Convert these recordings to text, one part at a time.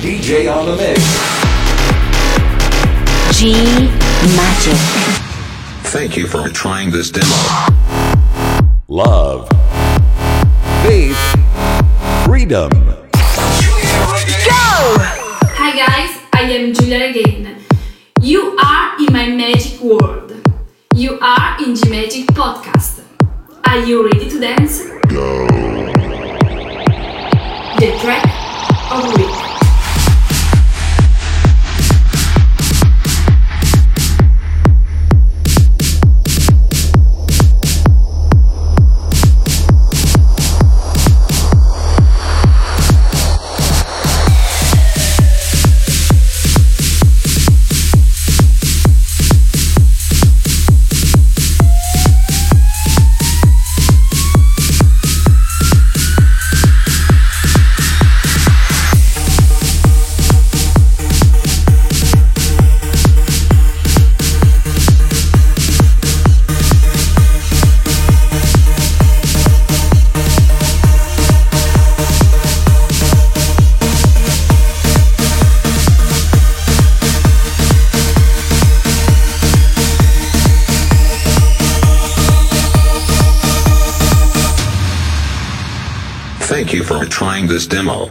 DJ on the mix. G-Magic. Thank you for trying this demo. Love. Faith. Freedom. Go! Hi guys, I am Giulia Regain. You are in my magic world. You are in G-Magic Podcast. Are you ready to dance? Go! The track of the week. Thank you for trying this demo.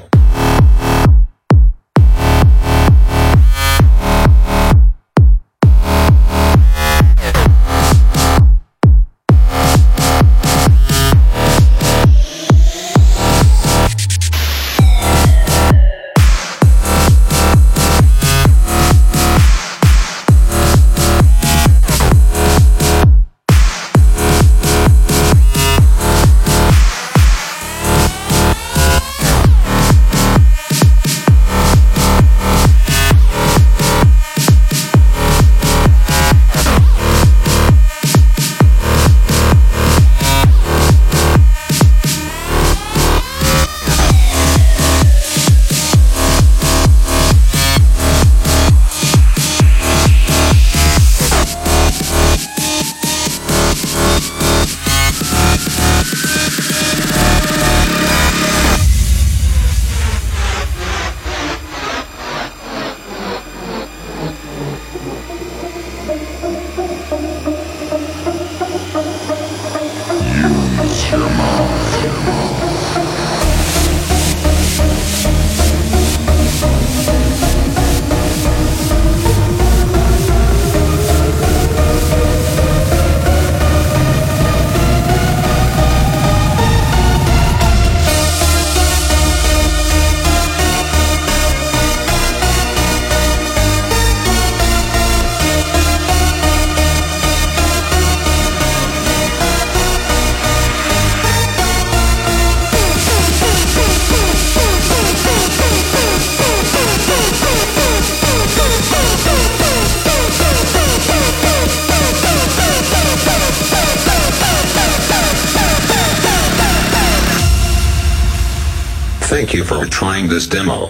Thank you for trying this demo.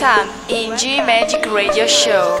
Welcome in G-Magic Radio Show.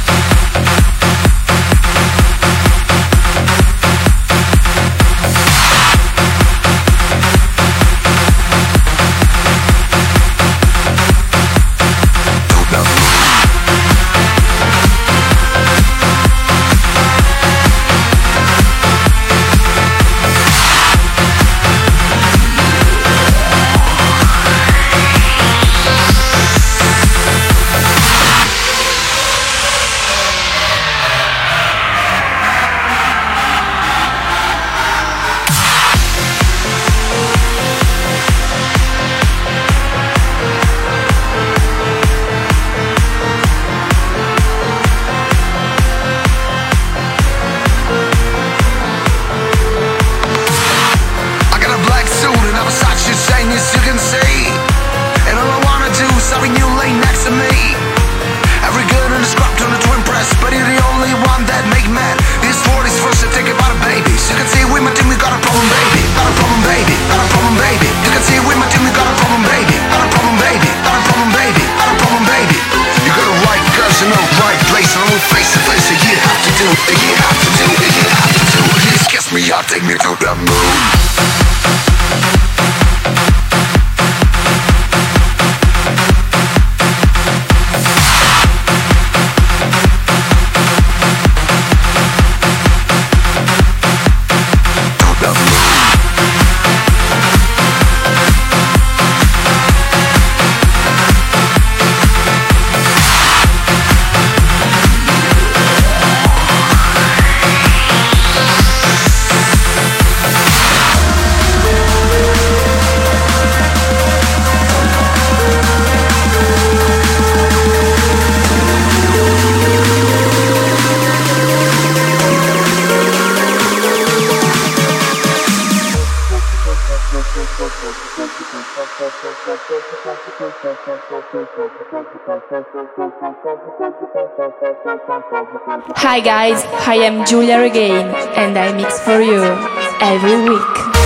Hi guys, I am Giulia Regain and I mix for you every week.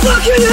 Fucking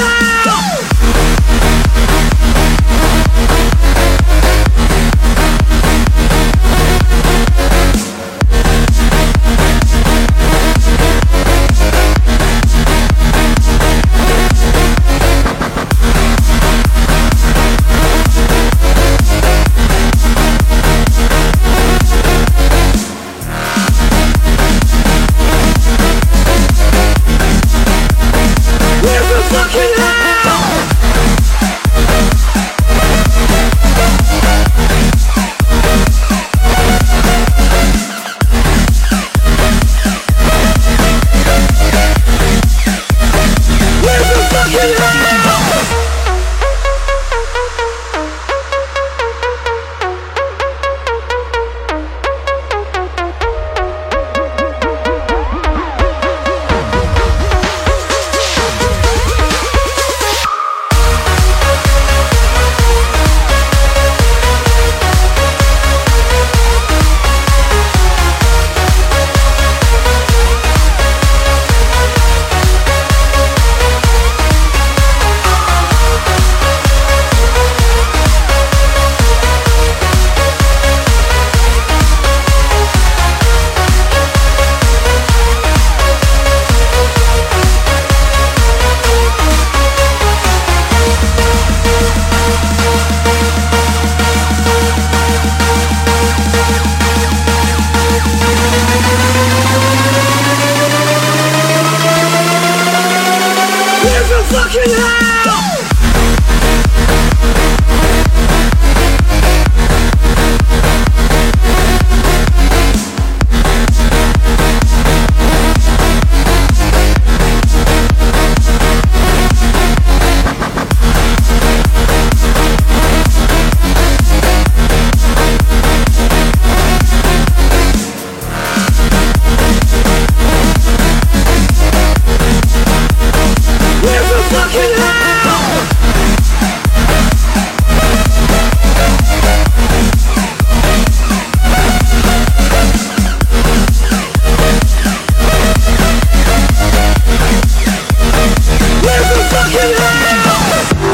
hell!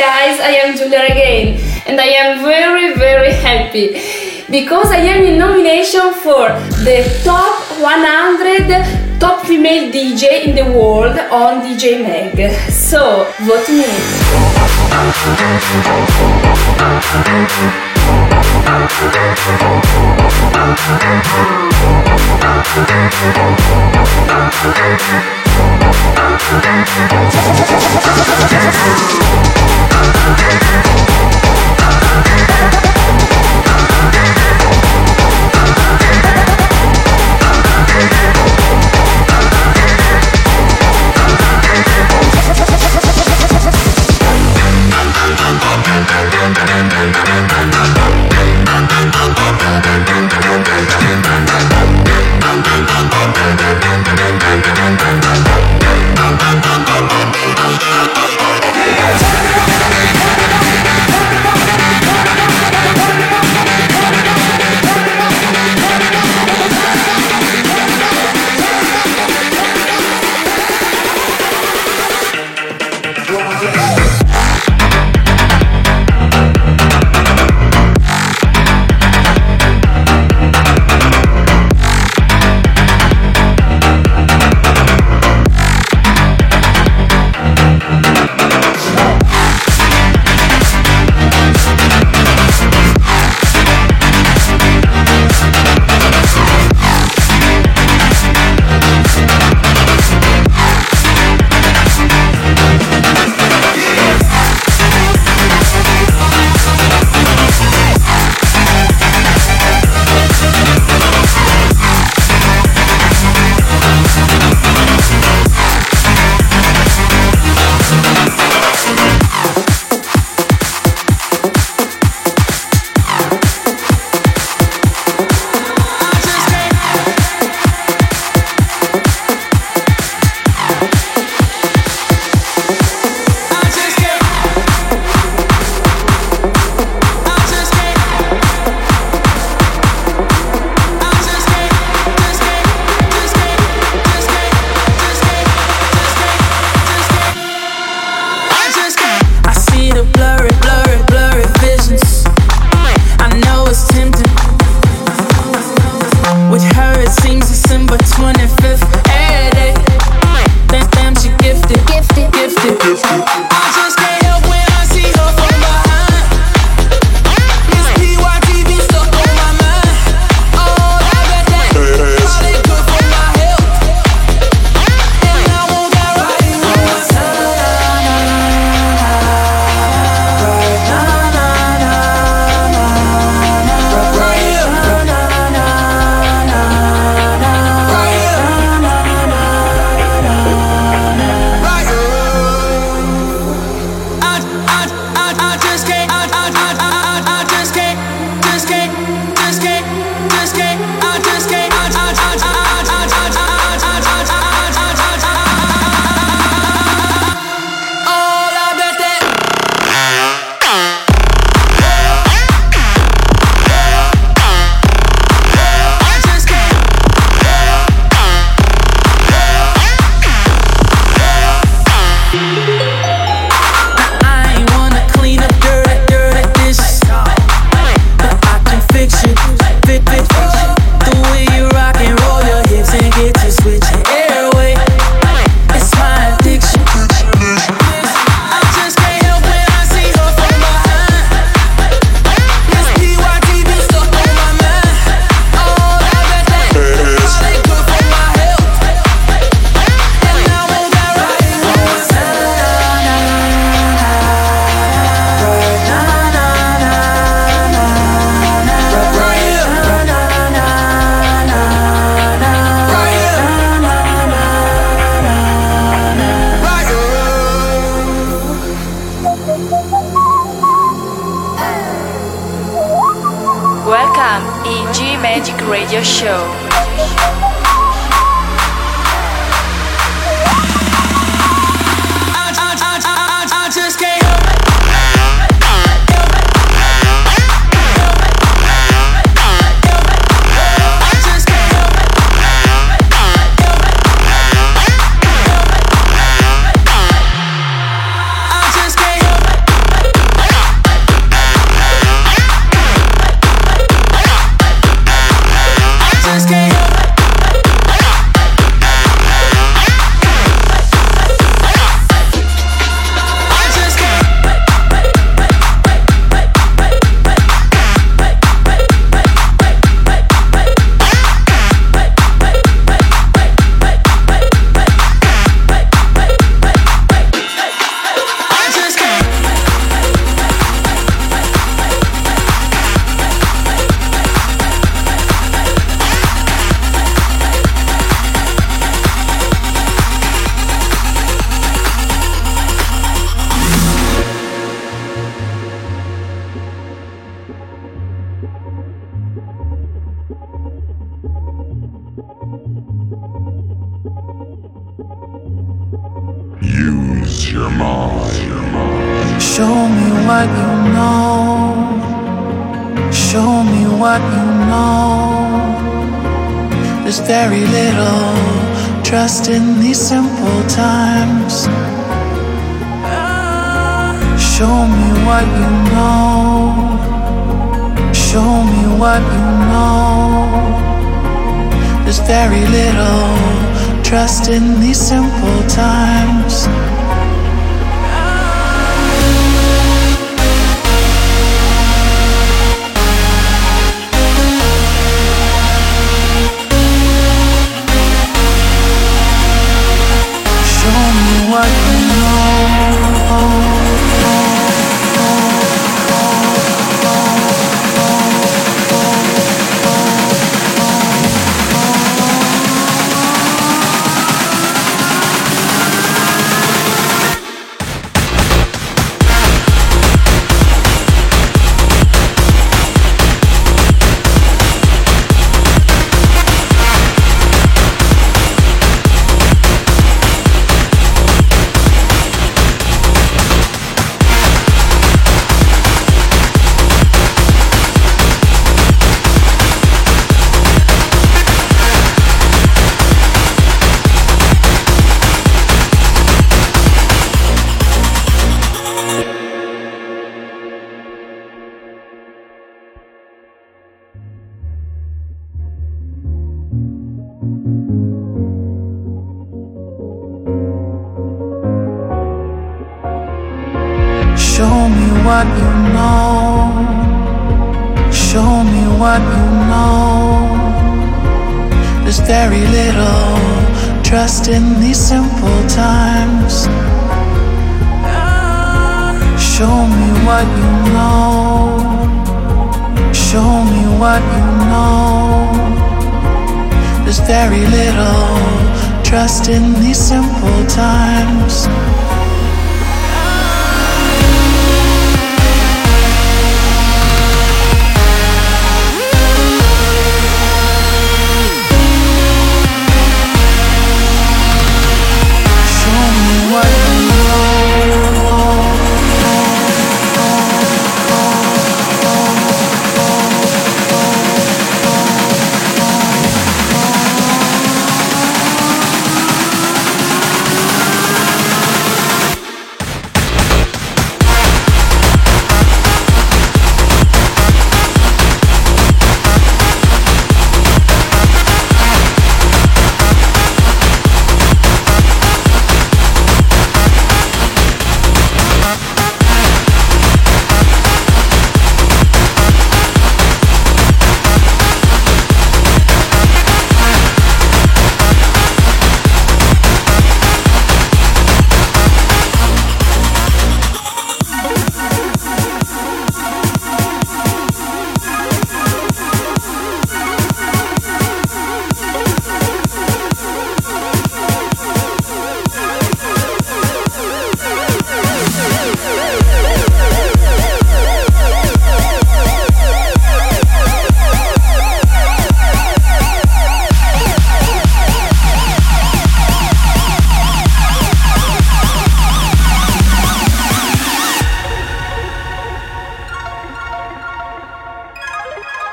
guys, I am Giulia Regain and I am very happy because I am in nomination for the top 100 top female DJ in the world on DJ Mag. So, vote me. Welcome in G-Magic Radio Show. Show me what you know. Show me what you know. There's very little trust in these simple times. Show me what you know. Show me what you know. There's very little trust in these simple times.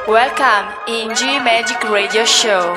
Welcome in G-Magic Radio Show.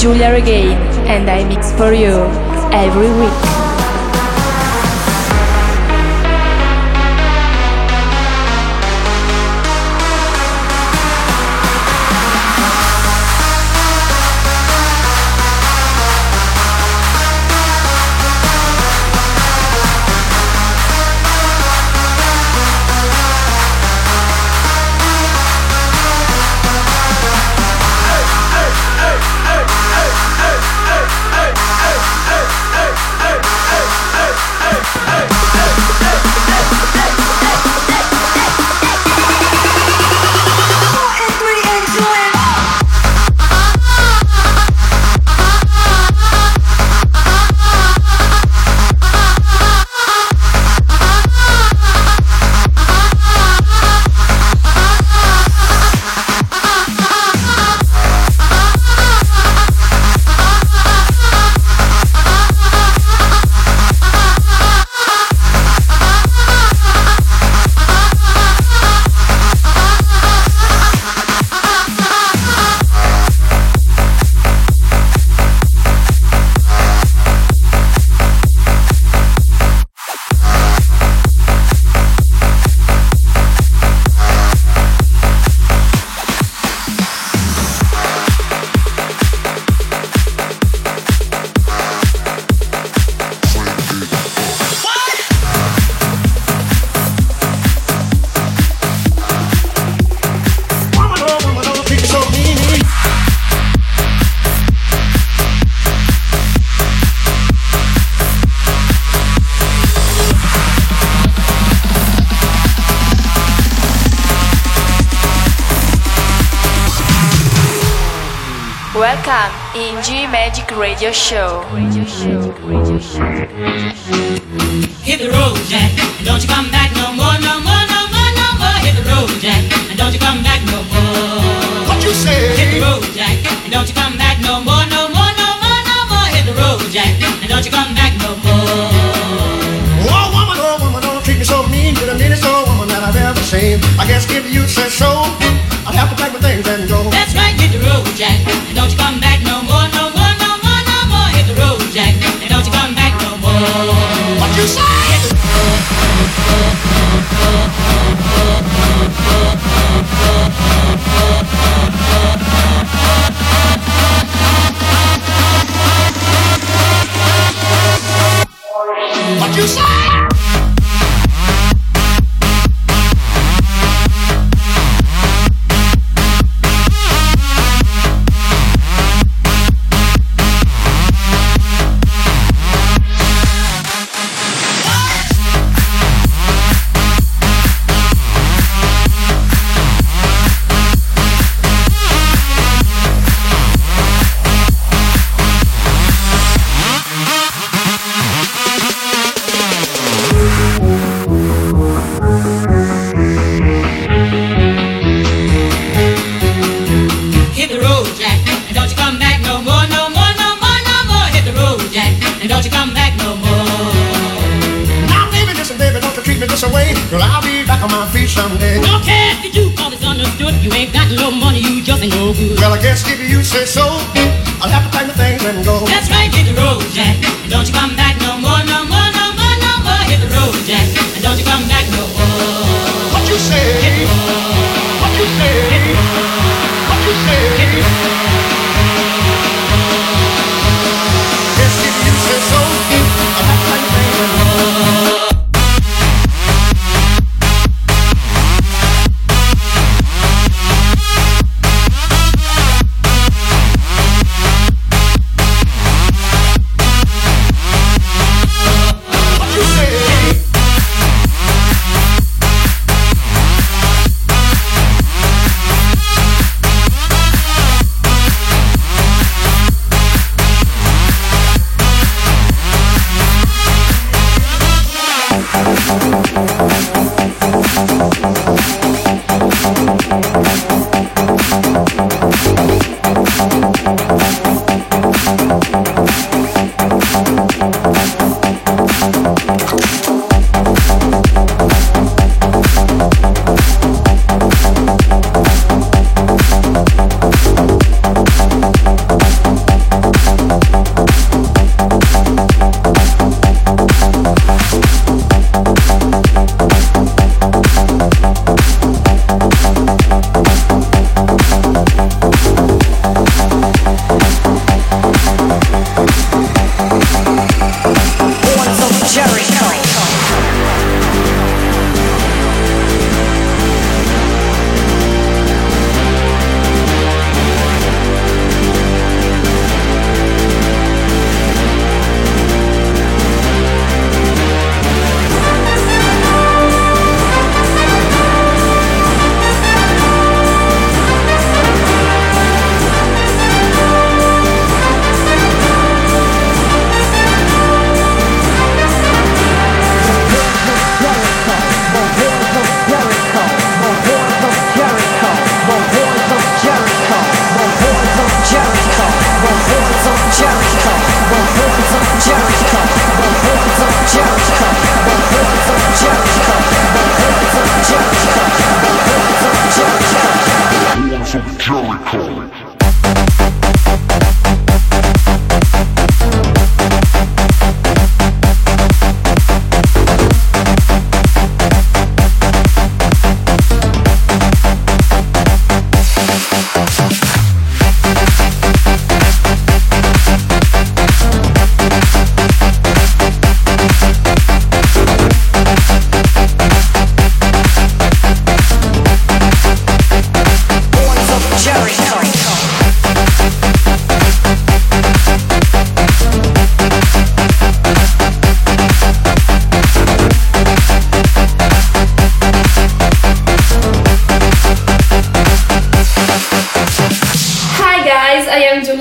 Giulia Regain, and I mix for you every week. Welcome in G-Magic Radio Show. Hit the road, Jack, and don't you come back no more, no more, no more, no more. Hit the road, Jack, and don't you come back no more. What you say? Hit the road, Jack, and don't you come back no more, no more, no more, no more. Hit the road, Jack, and don't you come back no more. Oh woman, don't treat me so mean. You're the meanest old woman that I've ever seen. I guess if you said so, I'd have to pack my things and go. That's right, hit the road, Jack, and don't you come back no more, no more, no more, no more. Hit the road, Jack, and don't you come back no more. What you say? Hit the road. What you say? Giulia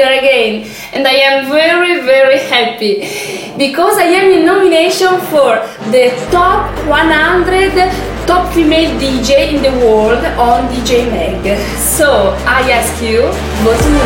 Regain, and I am very happy because I am in nomination for the top 100 top female DJ in the world on DJ Mag. So I ask you, vote me.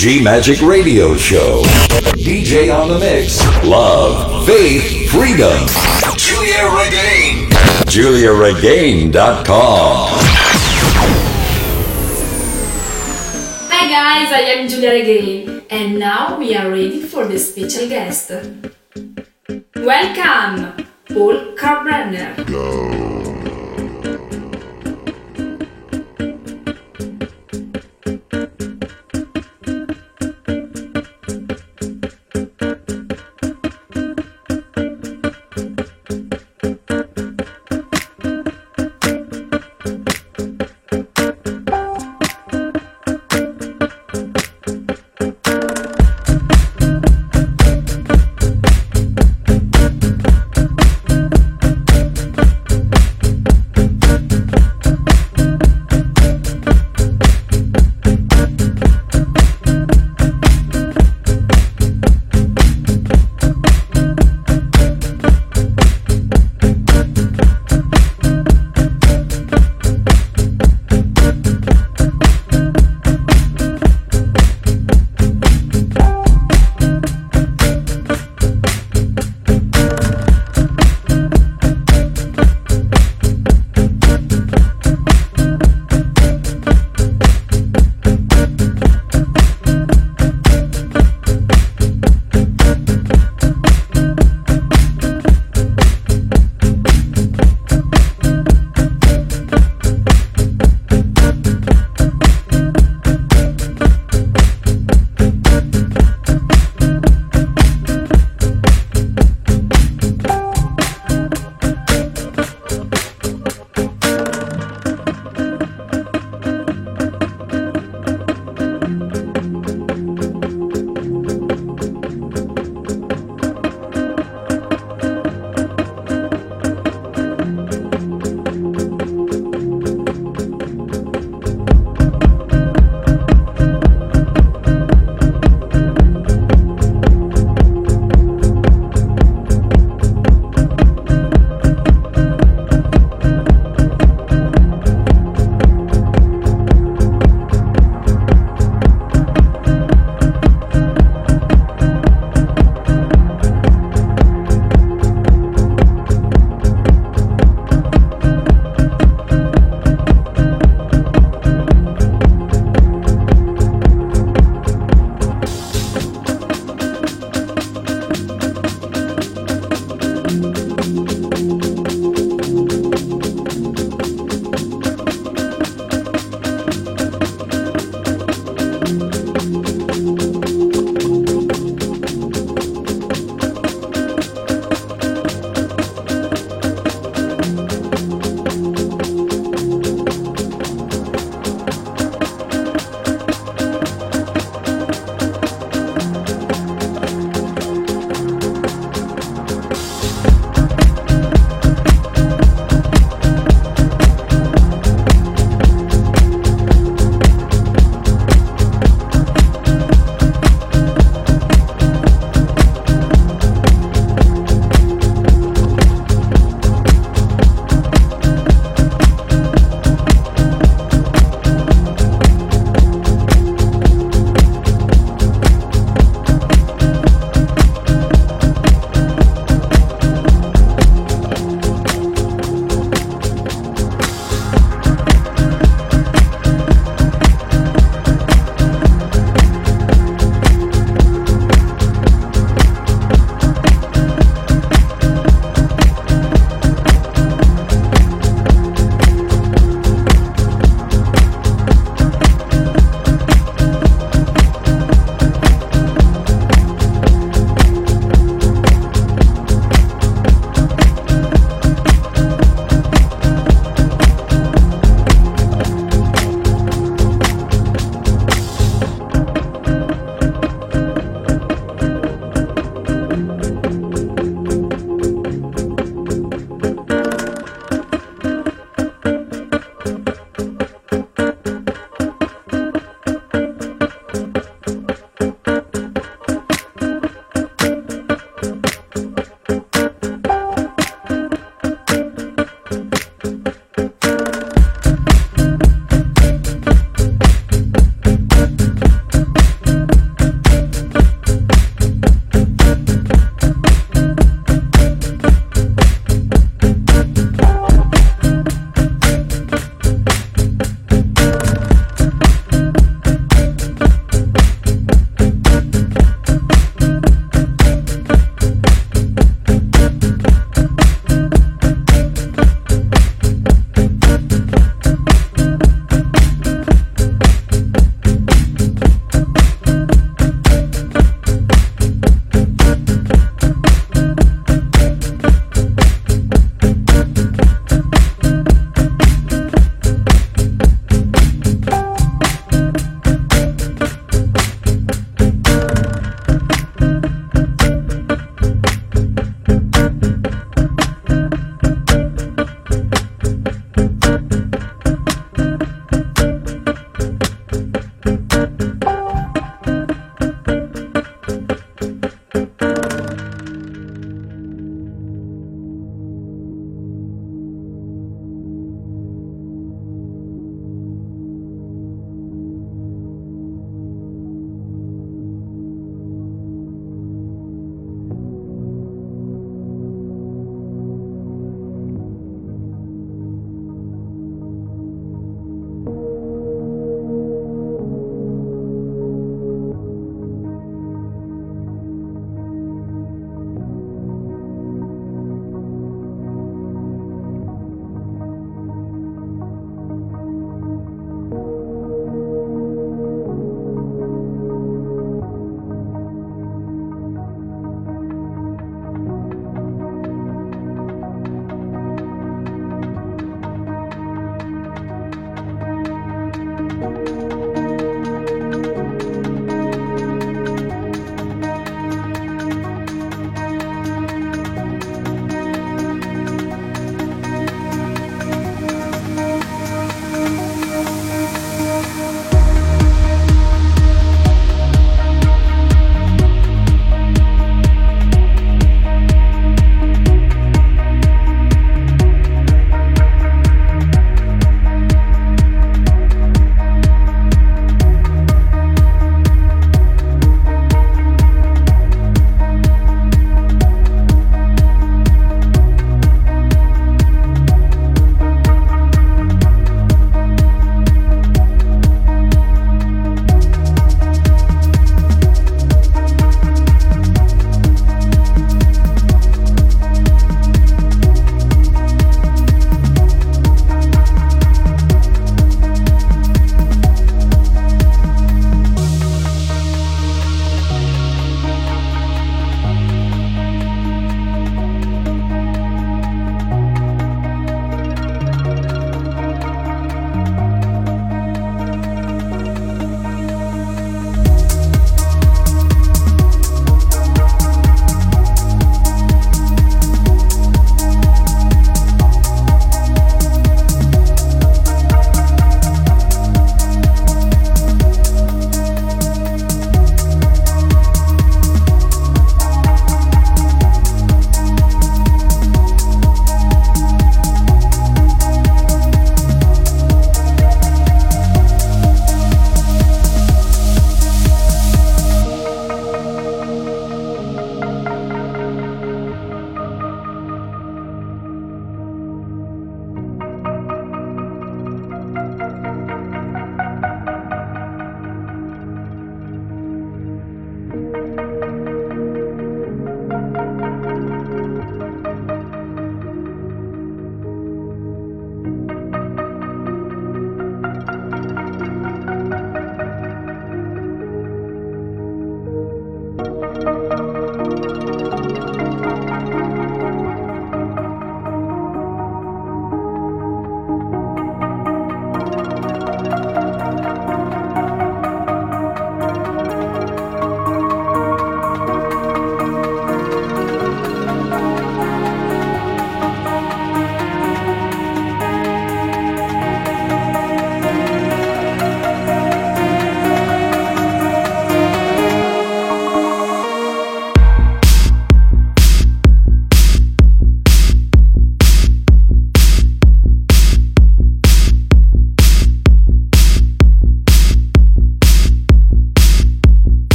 G-Magic Radio Show. DJ on the mix. Love, faith, freedom. Giulia Regain. JuliaRegain.com. Hi guys, I am Giulia Regain. And now we are ready for the special guest. Welcome, Paul Kalkbrenner. Go.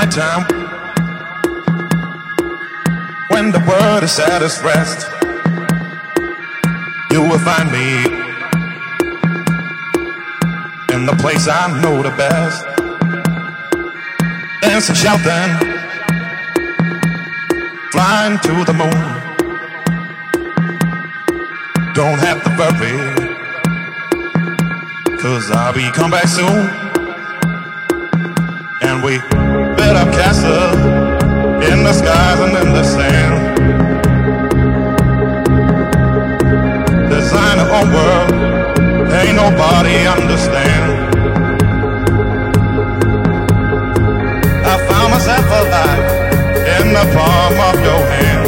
nighttime, when the world is at its rest, you will find me in the place I know the best. Dancing, shouting, flying to the moon. Don't have to worry, 'cause I'll be come back soon. And we build up castles in the skies and in the sand, design our own world, ain't nobody understand. I found myself alive in the palm of your hand.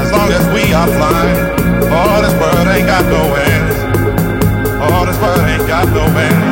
As long as we are flying, all this world ain't got no end. All this world ain't got no end.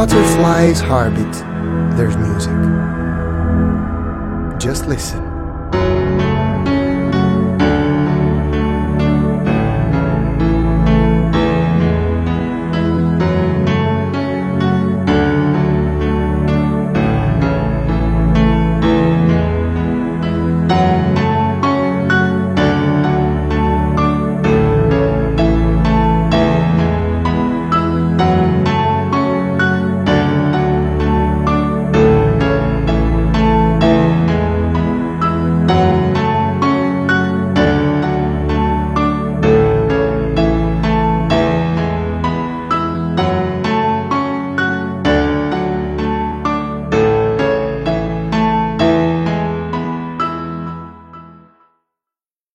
Butterfly's heartbeat, there's music. Just listen.